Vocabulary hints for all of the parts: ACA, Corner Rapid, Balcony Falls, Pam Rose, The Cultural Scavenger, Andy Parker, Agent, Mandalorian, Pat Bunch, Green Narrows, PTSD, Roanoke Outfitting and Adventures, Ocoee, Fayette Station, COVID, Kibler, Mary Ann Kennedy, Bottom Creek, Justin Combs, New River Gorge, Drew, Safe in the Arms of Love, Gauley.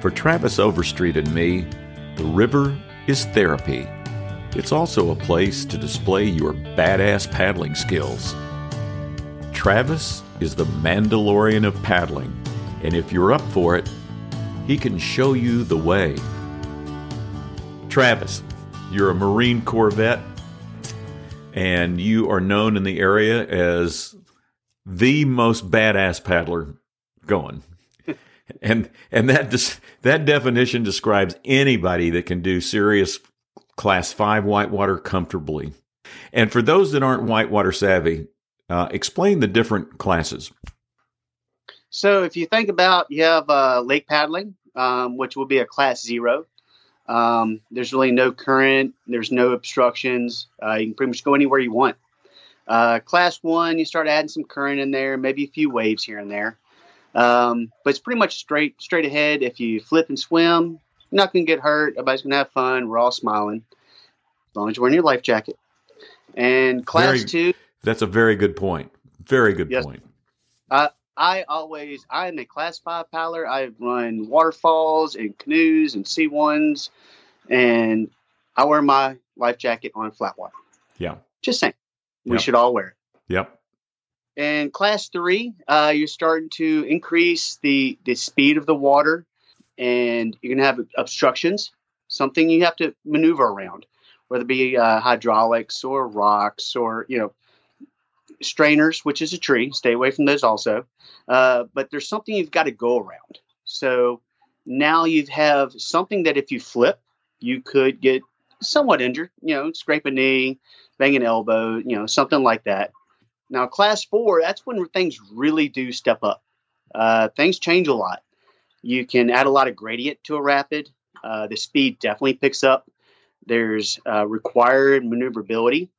For Travis Overstreet and me, the river is therapy. It's also a place to display your badass paddling skills. Travis is the Mandalorian of paddling, and if you're up for it, he can show you the way. Travis, you're a Marine Corps vet, and you are known in the area as the most badass paddler going. And that definition describes anybody that can do serious Class 5 whitewater comfortably. And for those that aren't whitewater savvy, explain the different classes. So if you think about, you have lake paddling, which will be a Class 0. There's really no current. There's no obstructions. You can pretty much go anywhere you want. Class 1, you start adding some current in there, maybe a few waves here and there. But it's pretty much straight ahead. If you flip and swim, you're not going to get hurt. Everybody's going to have fun. We're all smiling. As long as you're wearing your life jacket. And Class 2. That's a very good point. Very good point. I'm a Class 5 paddler. I've run waterfalls and canoes and C1s, and I wear my life jacket on flat water. Yeah. Just saying. We should all wear it. Yep. And Class 3, you're starting to increase the speed of the water, and you're going to have obstructions, something you have to maneuver around, whether it be hydraulics or rocks or, strainers, which is a tree. Stay away from those also. But there's something you've got to go around. So now you have something that if you flip, you could get somewhat injured, scrape a knee, bang an elbow, something like that. Now, Class 4, that's when things really do step up. Things change a lot. You can add a lot of gradient to a rapid. The speed definitely picks up. There's required maneuverability.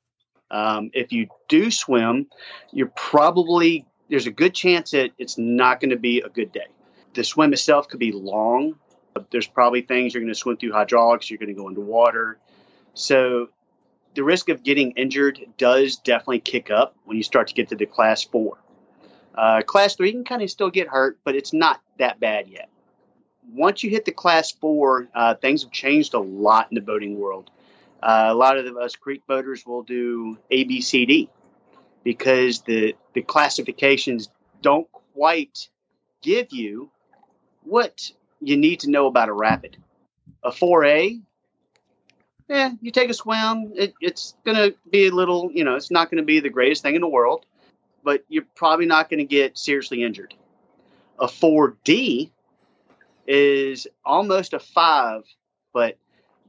If you do swim, there's a good chance that it's not going to be a good day. The swim itself could be long. There's probably things you're going to swim through hydraulics. You're going to go into water. So the risk of getting injured does definitely kick up when you start to get to the Class 4. Class 3, you can kind of still get hurt, but it's not that bad yet. Once you hit the Class 4, things have changed a lot in the boating world. A lot of us creek boaters will do ABCD because the classifications don't quite give you what you need to know about a rapid. A 4A, you take a swim. It's going to be a little, it's not going to be the greatest thing in the world, but you're probably not going to get seriously injured. A 4D is almost a 5, but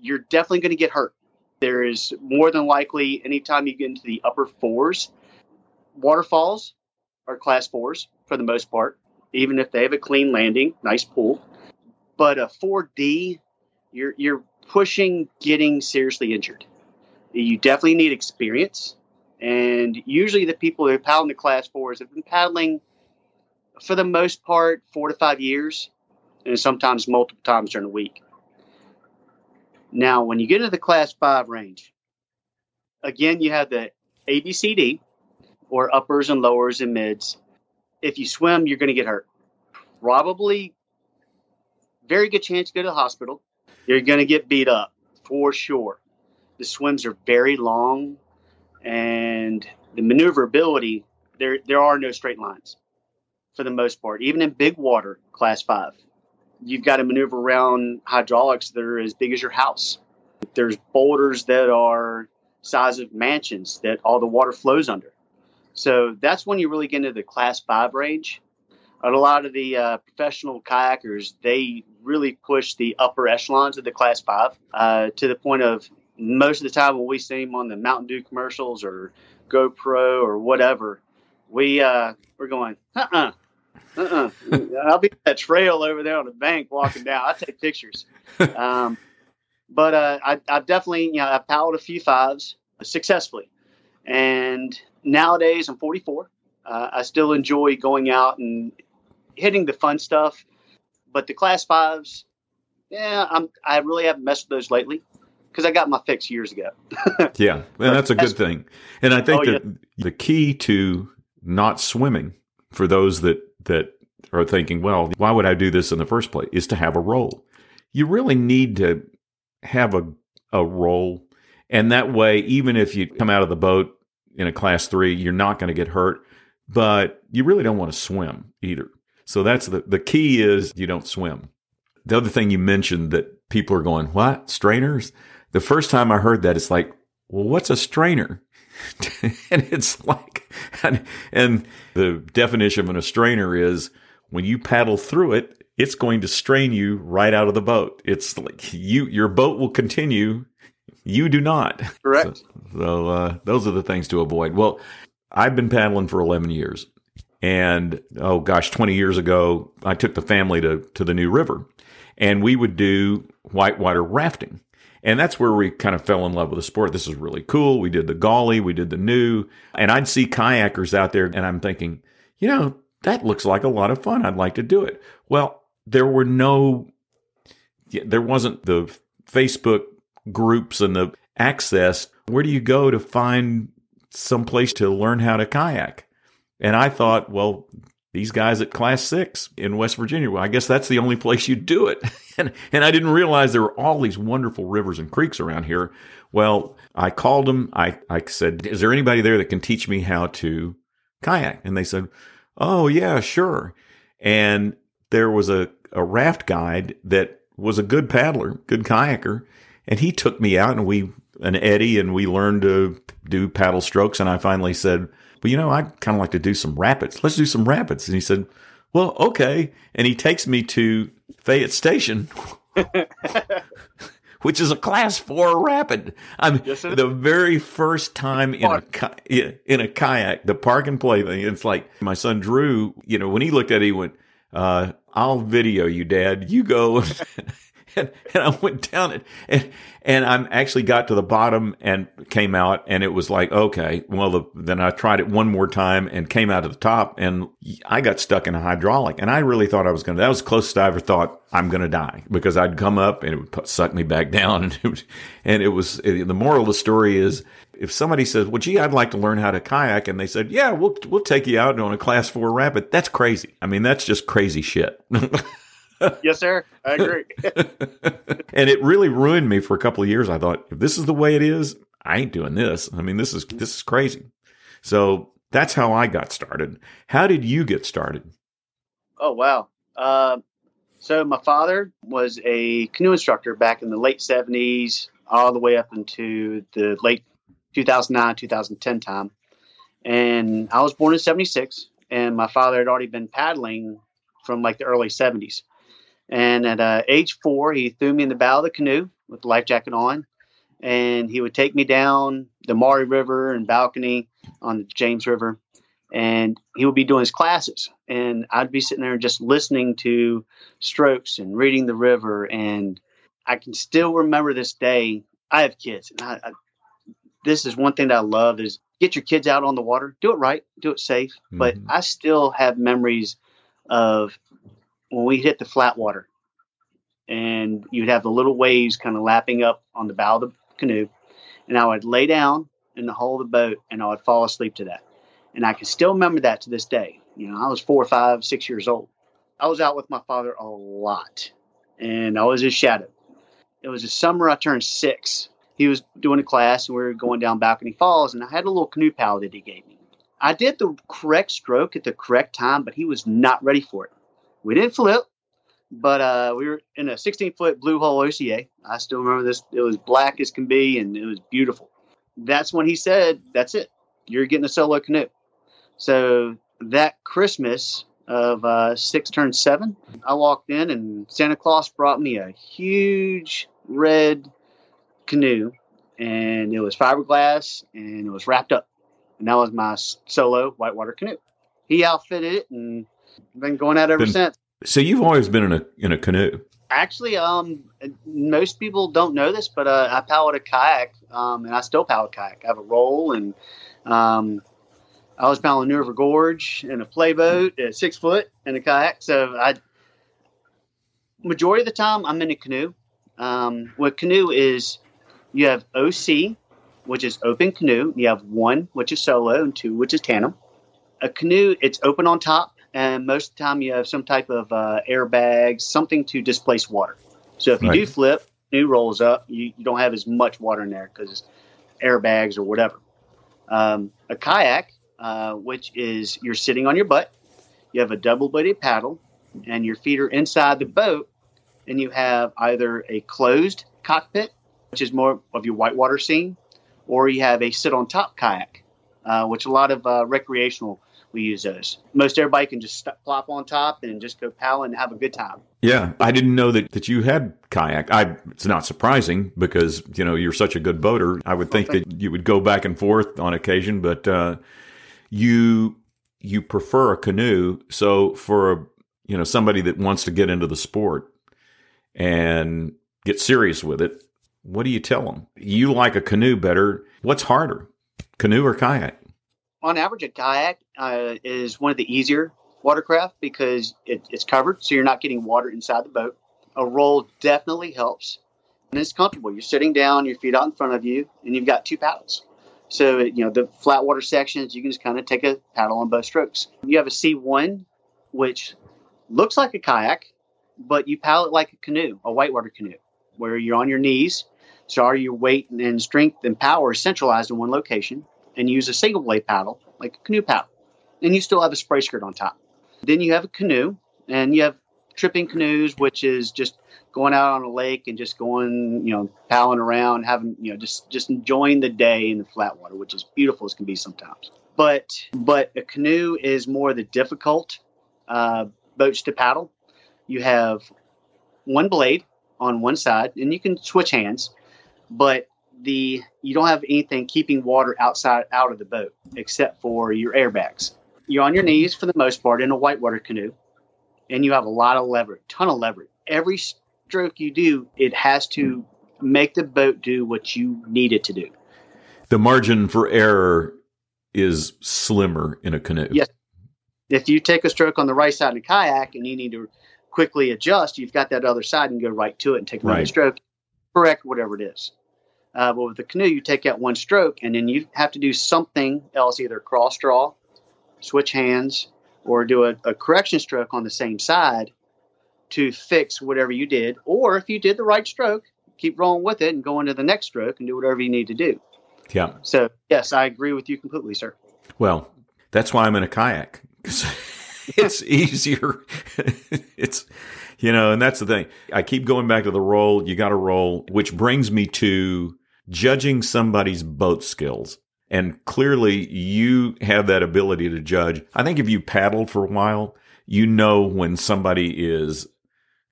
you're definitely going to get hurt. There is more than likely, anytime you get into the upper 4s, waterfalls are Class 4s for the most part, even if they have a clean landing, nice pool. But a 4D, you're pushing getting seriously injured. You definitely need experience. And usually the people who are paddling the Class 4s have been paddling, for the most part, 4 to 5 years, and sometimes multiple times during the week. Now, when you get into the Class 5 range, again, you have the ABCD, or uppers and lowers and mids. If you swim, you're going to get hurt. Probably very good chance to go to the hospital. You're going to get beat up for sure. The swims are very long, and the maneuverability, there are no straight lines for the most part. Even in big water, Class 5. You've got to maneuver around hydraulics that are as big as your house. There's boulders that are size of mansions that all the water flows under. So that's when you really get into the Class 5 range. And a lot of the professional kayakers, they really push the upper echelons of the Class 5 to the point of most of the time when we see them on the Mountain Dew commercials or GoPro or whatever, we're going, I'll be that trail over there on the bank walking down. I take pictures. But I've definitely, I've paddled a few 5s successfully. And nowadays I'm 44. I still enjoy going out and hitting the fun stuff. But the Class 5s, I really haven't messed with those lately because I got my fix years ago. Yeah, and that's a good thing. And I think the key to not swimming for those that are thinking, well, why would I do this in the first place, is to have a role. You really need to have a role. And that way, even if you come out of the boat in a class 3, you're not going to get hurt, but you really don't want to swim either. So that's the key is you don't swim. The other thing you mentioned that people are going, what? Strainers? The first time I heard that, it's like, well, what's a strainer? And it's like, and the definition of a strainer is when you paddle through it, it's going to strain you right out of the boat. It's like your boat will continue. You do not. Correct. So those are the things to avoid. Well, I've been paddling for 11 years. And, 20 years ago, I took the family to the New River. And we would do whitewater rafting. And that's where we kind of fell in love with the sport. This is really cool. We did the Gauley. We did the New. And I'd see kayakers out there, and I'm thinking, that looks like a lot of fun. I'd like to do it. Well, there wasn't the Facebook groups and the access. Where do you go to find some place to learn how to kayak? And I thought, well, these guys at class 6 in West Virginia, well, I guess that's the only place you do it. And I didn't realize there were all these wonderful rivers and creeks around here. Well, I called them. I said, is there anybody there that can teach me how to kayak? And they said, oh, yeah, sure. And there was a raft guide that was a good paddler, good kayaker. And he took me out and we learned to do paddle strokes. And I finally said, well, I kind of like to do some rapids. Let's do some rapids. And he said, well, okay. And he takes me to Fayette Station, which is a class 4 rapid. The very first time in a kayak, the park and play thing. It's like my son Drew, when he looked at it, he went, I'll video you, Dad. You go. And I went down it, and I actually got to the bottom and came out, and it was like, okay, well, then I tried it one more time and came out at the top, and I got stuck in a hydraulic, and I really thought that was the closest I ever thought I'm going to die, because I'd come up and it would suck me back down. The moral of the story is, if somebody says, well, gee, I'd like to learn how to kayak, and they said, yeah, we'll take you out on a class 4 rapid, that's crazy. I mean, that's just crazy shit. Yes, sir. I agree. And it really ruined me for a couple of years. I thought, if this is the way it is, I ain't doing this. I mean, this is crazy. So that's how I got started. How did you get started? Oh, wow. So my father was a canoe instructor back in the late 70s, all the way up into the late 2009, 2010 time. And I was born in 76, and my father had already been paddling from like the early 70s. And at age 4, he threw me in the bow of the canoe with the life jacket on, and he would take me down the Maury River and Balcony on the James River, and he would be doing his classes. And I'd be sitting there just listening to strokes and reading the river. And I can still remember this day. I have kids, and I this is one thing that I love is get your kids out on the water, do it right, do it safe. Mm-hmm. But I still have memories of when we hit the flat water, and you'd have the little waves kind of lapping up on the bow of the canoe, and I would lay down in the hull of the boat, and I would fall asleep to that. And I can still remember that to this day. I was 4, 5, 6 years old. I was out with my father a lot, and I was his shadow. It was the summer I turned 6. He was doing a class, and we were going down Balcony Falls, and I had a little canoe paddle that he gave me. I did the correct stroke at the correct time, but he was not ready for it. We didn't flip, but we were in a 16-foot blue hole OCA. I still remember this. It was black as can be, and it was beautiful. That's when he said, that's it. You're getting a solo canoe. So that Christmas of 6 turned 7, I walked in, and Santa Claus brought me a huge red canoe, and it was fiberglass, and it was wrapped up. And that was my solo whitewater canoe. He outfitted it, and been going out ever since. So you've always been in a canoe. Actually, most people don't know this, but I paddled a kayak, and I still paddle a kayak. I have a roll, and I was paddling New River Gorge in a playboat at 6 foot in a kayak. So majority of the time I'm in a canoe. What canoe is, You have OC, which is open canoe. You have one, which is solo, and two, which is tandem. A canoe, it's open on top, and most of the time you have some type of airbag, something to displace water. So if you do flip, canoe rolls up, you don't have as much water in there because it's airbags or whatever. A kayak, which is you're sitting on your butt. You have a double-bladed paddle, and your feet are inside the boat, and you have either a closed cockpit, which is more of your whitewater scene, or you have a sit-on-top kayak, which a lot of recreational, we use those. Most everybody can just plop on top and just go paddle and have a good time. Yeah, I didn't know that you had kayak. It's not surprising because, you know, you're such a good boater. I would think that you would go back and forth on occasion, but you prefer a canoe. So for, you know, somebody that wants to get into the sport and get serious with it, what do you tell them? You like a canoe better. What's harder, canoe or kayak? On average, a kayak is one of the easier watercraft because it's covered, so you're not getting water inside the boat. A roll definitely helps, and it's comfortable. You're sitting down, your feet out in front of you, and you've got two paddles. So, you know, the flat water sections, you can just kind of take a paddle on both strokes. You have a C1, which looks like a kayak, but you paddle it like a canoe, a whitewater canoe, where you're on your knees. So all your weight and strength and power is centralized in one location, and you use a single blade paddle, like a canoe paddle. And you still have a spray skirt on top. Then you have a canoe, and you have tripping canoes, which is just going out on a lake and just going, you know, paddling around, having, you know, just enjoying the day in the flat water, which is beautiful as can be sometimes. But a canoe is more the difficult boats to paddle. You have one blade on one side, and you can switch hands, but you don't have anything keeping water out of the boat except for your airbags. You're on your knees for the most part in a whitewater canoe, and you have a lot of leverage, ton of leverage. Every stroke you do, it has to make the boat do what you need it to do. The margin for error is slimmer in a canoe. Yes. If you take a stroke on the right side in a kayak and you need to quickly adjust, you've got that other side and go right to it and take another stroke, correct whatever it is. But with the canoe, you take out one stroke, and then you have to do something else, either cross draw, switch hands, or do a correction stroke on the same side to fix whatever you did. Or if you did the right stroke, keep rolling with it and go into the next stroke and do whatever you need to do. Yeah. So, yes, I agree with you completely, sir. Well, that's why I'm in a kayak. It's easier. You know, and that's the thing. I keep going back to the roll. You got to roll, which brings me to judging somebody's boat skills. And clearly you have that ability to judge. I think if you paddled for a while, you know when somebody is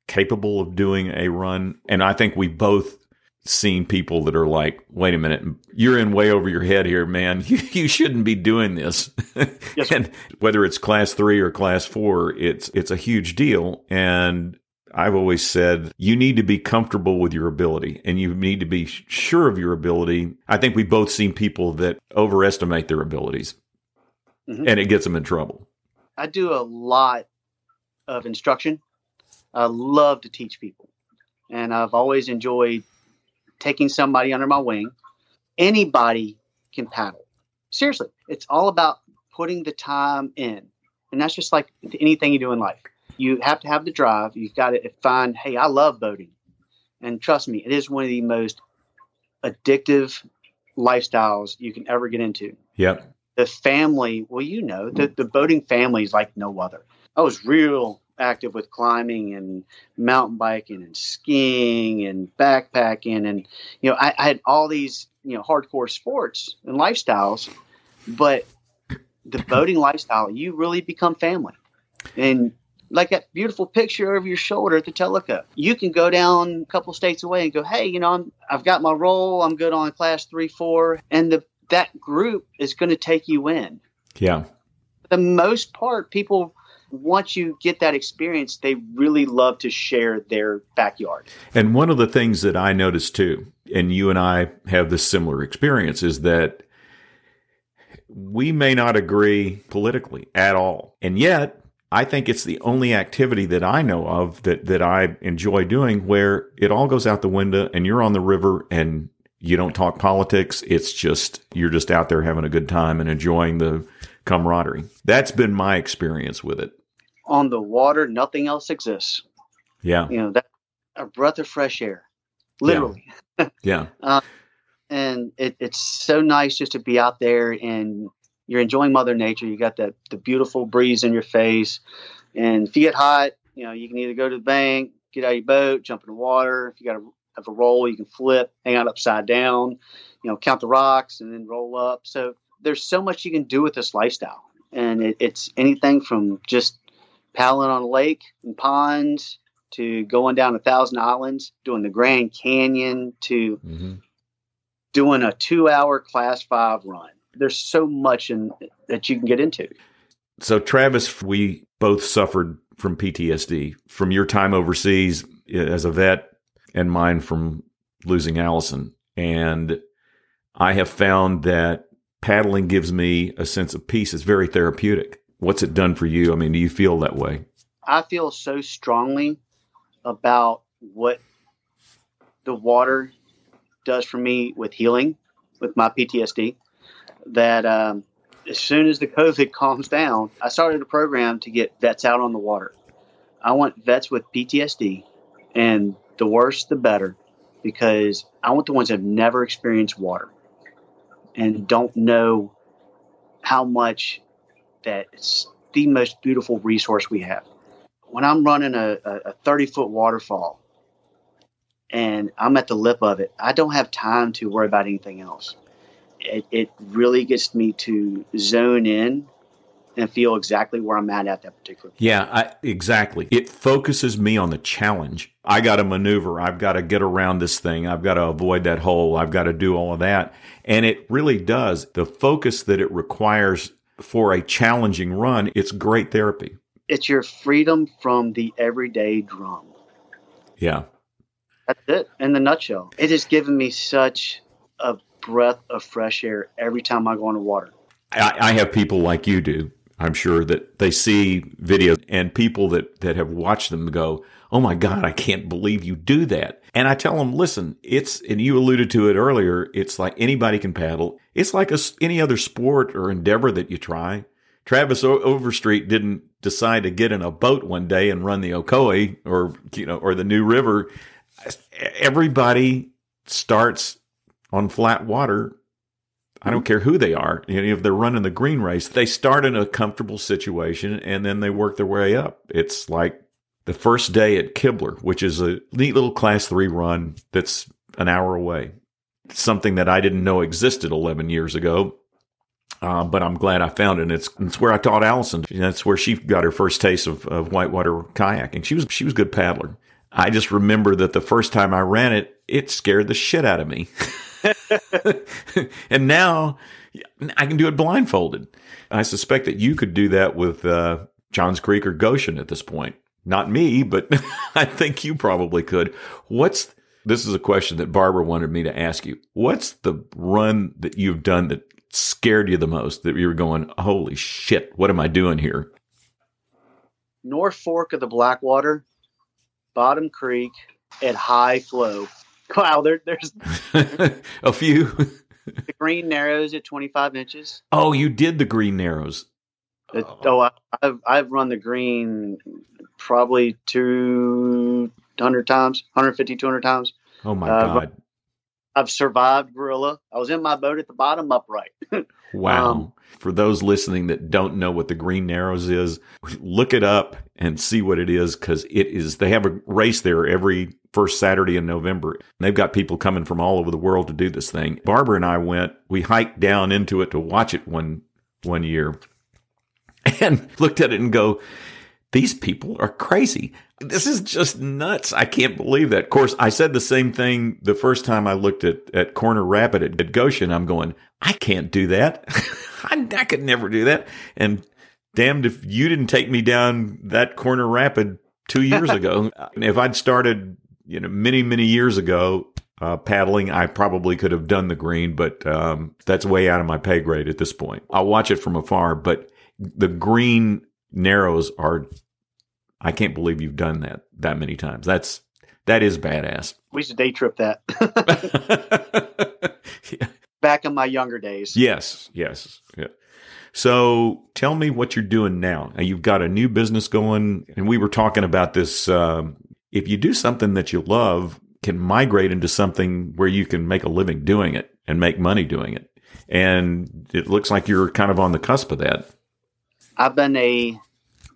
capable of doing a run. And I think we both seen people that are like, wait a minute, you're in way over your head here, man. You shouldn't be doing this. Yes. And whether it's class 3 or class 4, it's a huge deal. And I've always said, you need to be comfortable with your ability, and you need to be sure of your ability. I think we've both seen people that overestimate their abilities, and it gets them in trouble. I do a lot of instruction. I love to teach people, and I've always enjoyed taking somebody under my wing. Anybody can paddle. Seriously, it's all about putting the time in. And that's just like anything you do in life. You have to have the drive. You've got to find, hey, I love boating. And trust me, it is one of the most addictive lifestyles you can ever get into. Yep. The family, well, you know, the boating family is like no other. I was real active with climbing and mountain biking and skiing and backpacking. And, you know, I had all these, you know, hardcore sports and lifestyles, but the boating lifestyle, you really become family. And like that beautiful picture over your shoulder at the Tellico, you can go down a couple states away and go, hey, you know, I've got my roll. I'm good on class 3, 4. And that group is going to take you in. Yeah. For the most part, people, once you get that experience, they really love to share their backyard. And one of the things that I noticed too, and you and I have this similar experience, is that we may not agree politically at all. And yet, I think it's the only activity that I know of that I enjoy doing where it all goes out the window and you're on the river and You don't talk politics. It's just, you're just out there having a good time and enjoying the camaraderie. That's been my experience with it. On the water, nothing else exists. Yeah. You know, that's a breath of fresh air, literally. Yeah. Yeah. And it's so nice just to be out there and you're enjoying Mother Nature. You got the beautiful breeze in your face. And if you get hot, you know, you can either go to the bank, get out of your boat, jump in the water. If you got to have a roll, you can flip, hang out upside down, you know, count the rocks and then roll up. So there's so much you can do with this lifestyle. And it's anything from just paddling on a lake and ponds to going down 1,000 islands, doing the Grand Canyon, to doing a 2-hour class 5 run. There's so much that you can get into. So Travis, we both suffered from PTSD from your time overseas as a vet and mine from losing Allison. And I have found that paddling gives me a sense of peace. It's very therapeutic. What's it done for you? I mean, do you feel that way? I feel so strongly about what the water does for me with healing, with my PTSD, that as soon as the COVID calms down, I started a program to get vets out on the water. I want vets with PTSD, and the worse, the better, because I want the ones that have never experienced water and don't know how much that it's the most beautiful resource we have. When I'm running a 30-foot waterfall and I'm at the lip of it, I don't have time to worry about anything else. It really gets me to zone in and feel exactly where I'm at that particular point. Yeah, exactly. It focuses me on the challenge. I got to maneuver. I've got to get around this thing. I've got to avoid that hole. I've got to do all of that. And it really does. The focus that it requires for a challenging run, it's great therapy. It's your freedom from the everyday drum. Yeah. That's it in the nutshell. It has given me such a breath of fresh air every time I go on the water. I have people like you do, I'm sure, that they see videos and people that have watched them go, oh my God, I can't believe you do that. And I tell them, listen, and you alluded to it earlier, it's like anybody can paddle. It's like any other sport or endeavor that you try. Travis Overstreet didn't decide to get in a boat one day and run the Ocoee or the New River. Everybody starts on flat water. I don't care who they are. You know, if they're running the green race, they start in a comfortable situation and then they work their way up. It's like the first day at Kibler, which is a neat little class 3 run that's an hour away. Something that I didn't know existed 11 years ago, but I'm glad I found it. And it's where I taught Allison. And that's where she got her first taste of whitewater kayaking. She was a good paddler. I just remember that the first time I ran it, it scared the shit out of me. And now I can do it blindfolded. I suspect that you could do that with Johns Creek or Goshen at this point. Not me, but I think you probably could. This is a question that Barbara wanted me to ask you. What's the run that you've done that scared you the most, that you were going, holy shit, what am I doing here? North Fork of the Blackwater, Bottom Creek, at high flow. Wow, there's a few. The Green Narrows at 25 inches. Oh, you did the Green Narrows. I've run the green probably 200 times, 150, 200 times. Oh, my God. I've survived gorilla. I was in my boat at the bottom upright. Wow. For those listening that don't know what the Green Narrows is, look it up and see what it is, because they have a race there every first Saturday in November. And they've got people coming from all over the world to do this thing. Barbara and I we hiked down into it to watch it one year and looked at it and go, these people are crazy. This is just nuts. I can't believe that. Of course, I said the same thing the first time I looked at Corner Rapid at Goshen. I'm going, I can't do that. I could never do that. And damned if you didn't take me down that Corner Rapid 2 years ago. If I'd started, many, many years ago paddling, I probably could have done the green, but that's way out of my pay grade at this point. I'll watch it from afar, but the Green Narrows I can't believe you've done that many times. That's That is badass. We used to day trip that. Yeah. Back in my younger days. Yes, yes. Yeah. So tell me what you're doing now. You've got a new business going, and we were talking about this. If you do something that you love, can migrate into something where you can make a living doing it and make money doing it. And it looks like you're kind of on the cusp of that. I've been a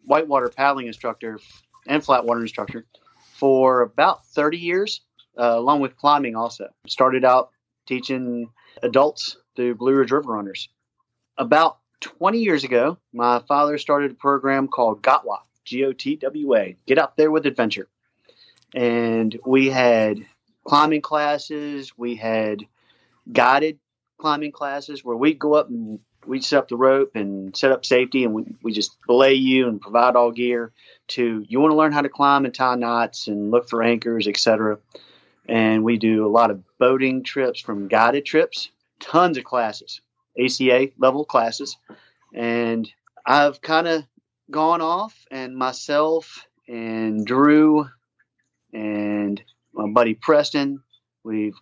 whitewater paddling instructor and flatwater instructor for about 30 years, along with climbing also. Started out teaching adults through Blue Ridge River Runners. About 20 years ago, my father started a program called GOTWA, G-O-T-W-A, Get Out There with Adventure. And we had climbing classes. We had guided climbing classes where we'd go up and we'd set up the rope and set up safety, and we just belay you and provide all gear to you want to learn how to climb and tie knots and look for anchors, etc. And we do a lot of boating trips from guided trips, tons of classes, ACA level classes. And I've kind of gone off, and myself and Drew and my buddy Preston, we've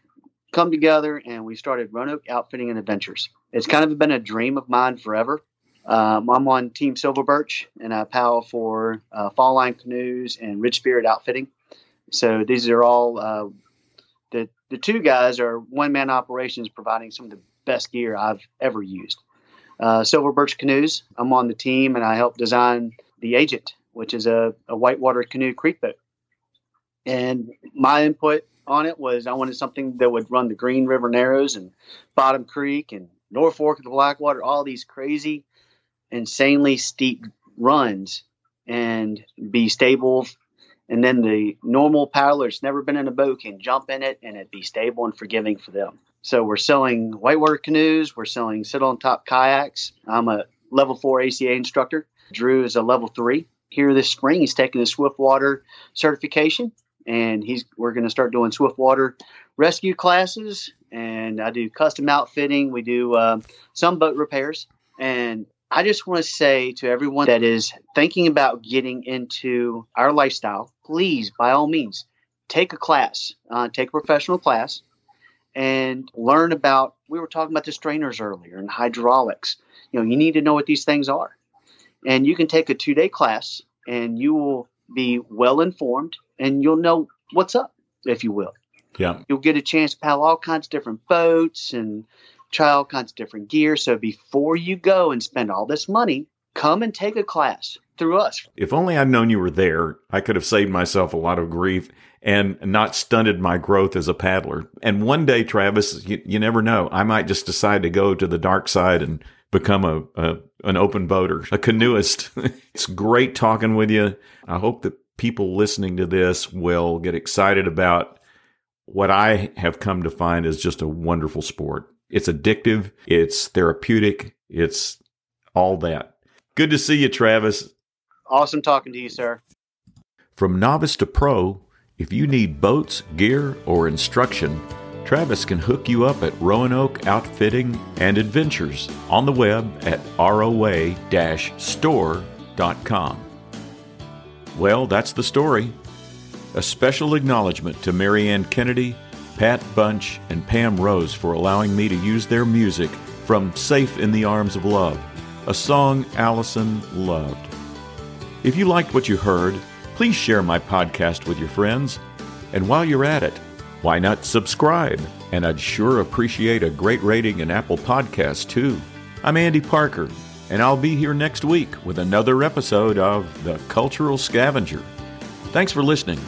come together and we started Roanoke Outfitting and Adventures. It's kind of been a dream of mine forever. I'm on Team Silver Birch, and I paddle for Fall Line Canoes and Rich Spirit Outfitting. So these are all the two guys are one-man operations providing some of the best gear I've ever used. Silver Birch Canoes, I'm on the team, and I help design the Agent, which is a whitewater canoe creek boat. And my input on it was I wanted something that would run the Green River Narrows and Bottom Creek and North Fork of the Blackwater, all these crazy, insanely steep runs, and be stable. And then the normal paddler that's never been in a boat can jump in it, and it'd be stable and forgiving for them. So we're selling whitewater canoes. We're selling sit-on-top kayaks. I'm a level 4 ACA instructor. Drew is a level 3. Here this spring, he's taking his swiftwater certification. And we're going to start doing swiftwater rescue classes, and I do custom outfitting. We do some boat repairs. And I just want to say to everyone that is thinking about getting into our lifestyle, please, by all means, take a class, take a professional class, and learn about. We were talking about the strainers earlier and hydraulics. You know, you need to know what these things are, and you can take a 2-day class, and you will be well informed. And you'll know what's up, if you will. Yeah. You'll get a chance to paddle all kinds of different boats and try all kinds of different gear. So before you go and spend all this money, come and take a class through us. If only I'd known you were there, I could have saved myself a lot of grief and not stunted my growth as a paddler. And one day, Travis, you never know. I might just decide to go to the dark side and become an open boater, a canoeist. It's great talking with you. I hope that people listening to this will get excited about what I have come to find is just a wonderful sport. It's addictive. It's therapeutic. It's all that. Good to see you, Travis. Awesome talking to you, sir. From novice to pro, if you need boats, gear, or instruction, Travis can hook you up at Roanoke Outfitting and Adventures on the web at roa-store.com. Well, that's the story. A special acknowledgement to Mary Ann Kennedy, Pat Bunch, and Pam Rose for allowing me to use their music from Safe in the Arms of Love, a song Allison loved. If you liked what you heard, please share my podcast with your friends. And while you're at it, why not subscribe? And I'd sure appreciate a great rating in Apple Podcasts, too. I'm Andy Parker. And I'll be here next week with another episode of The Cultural Scavenger. Thanks for listening.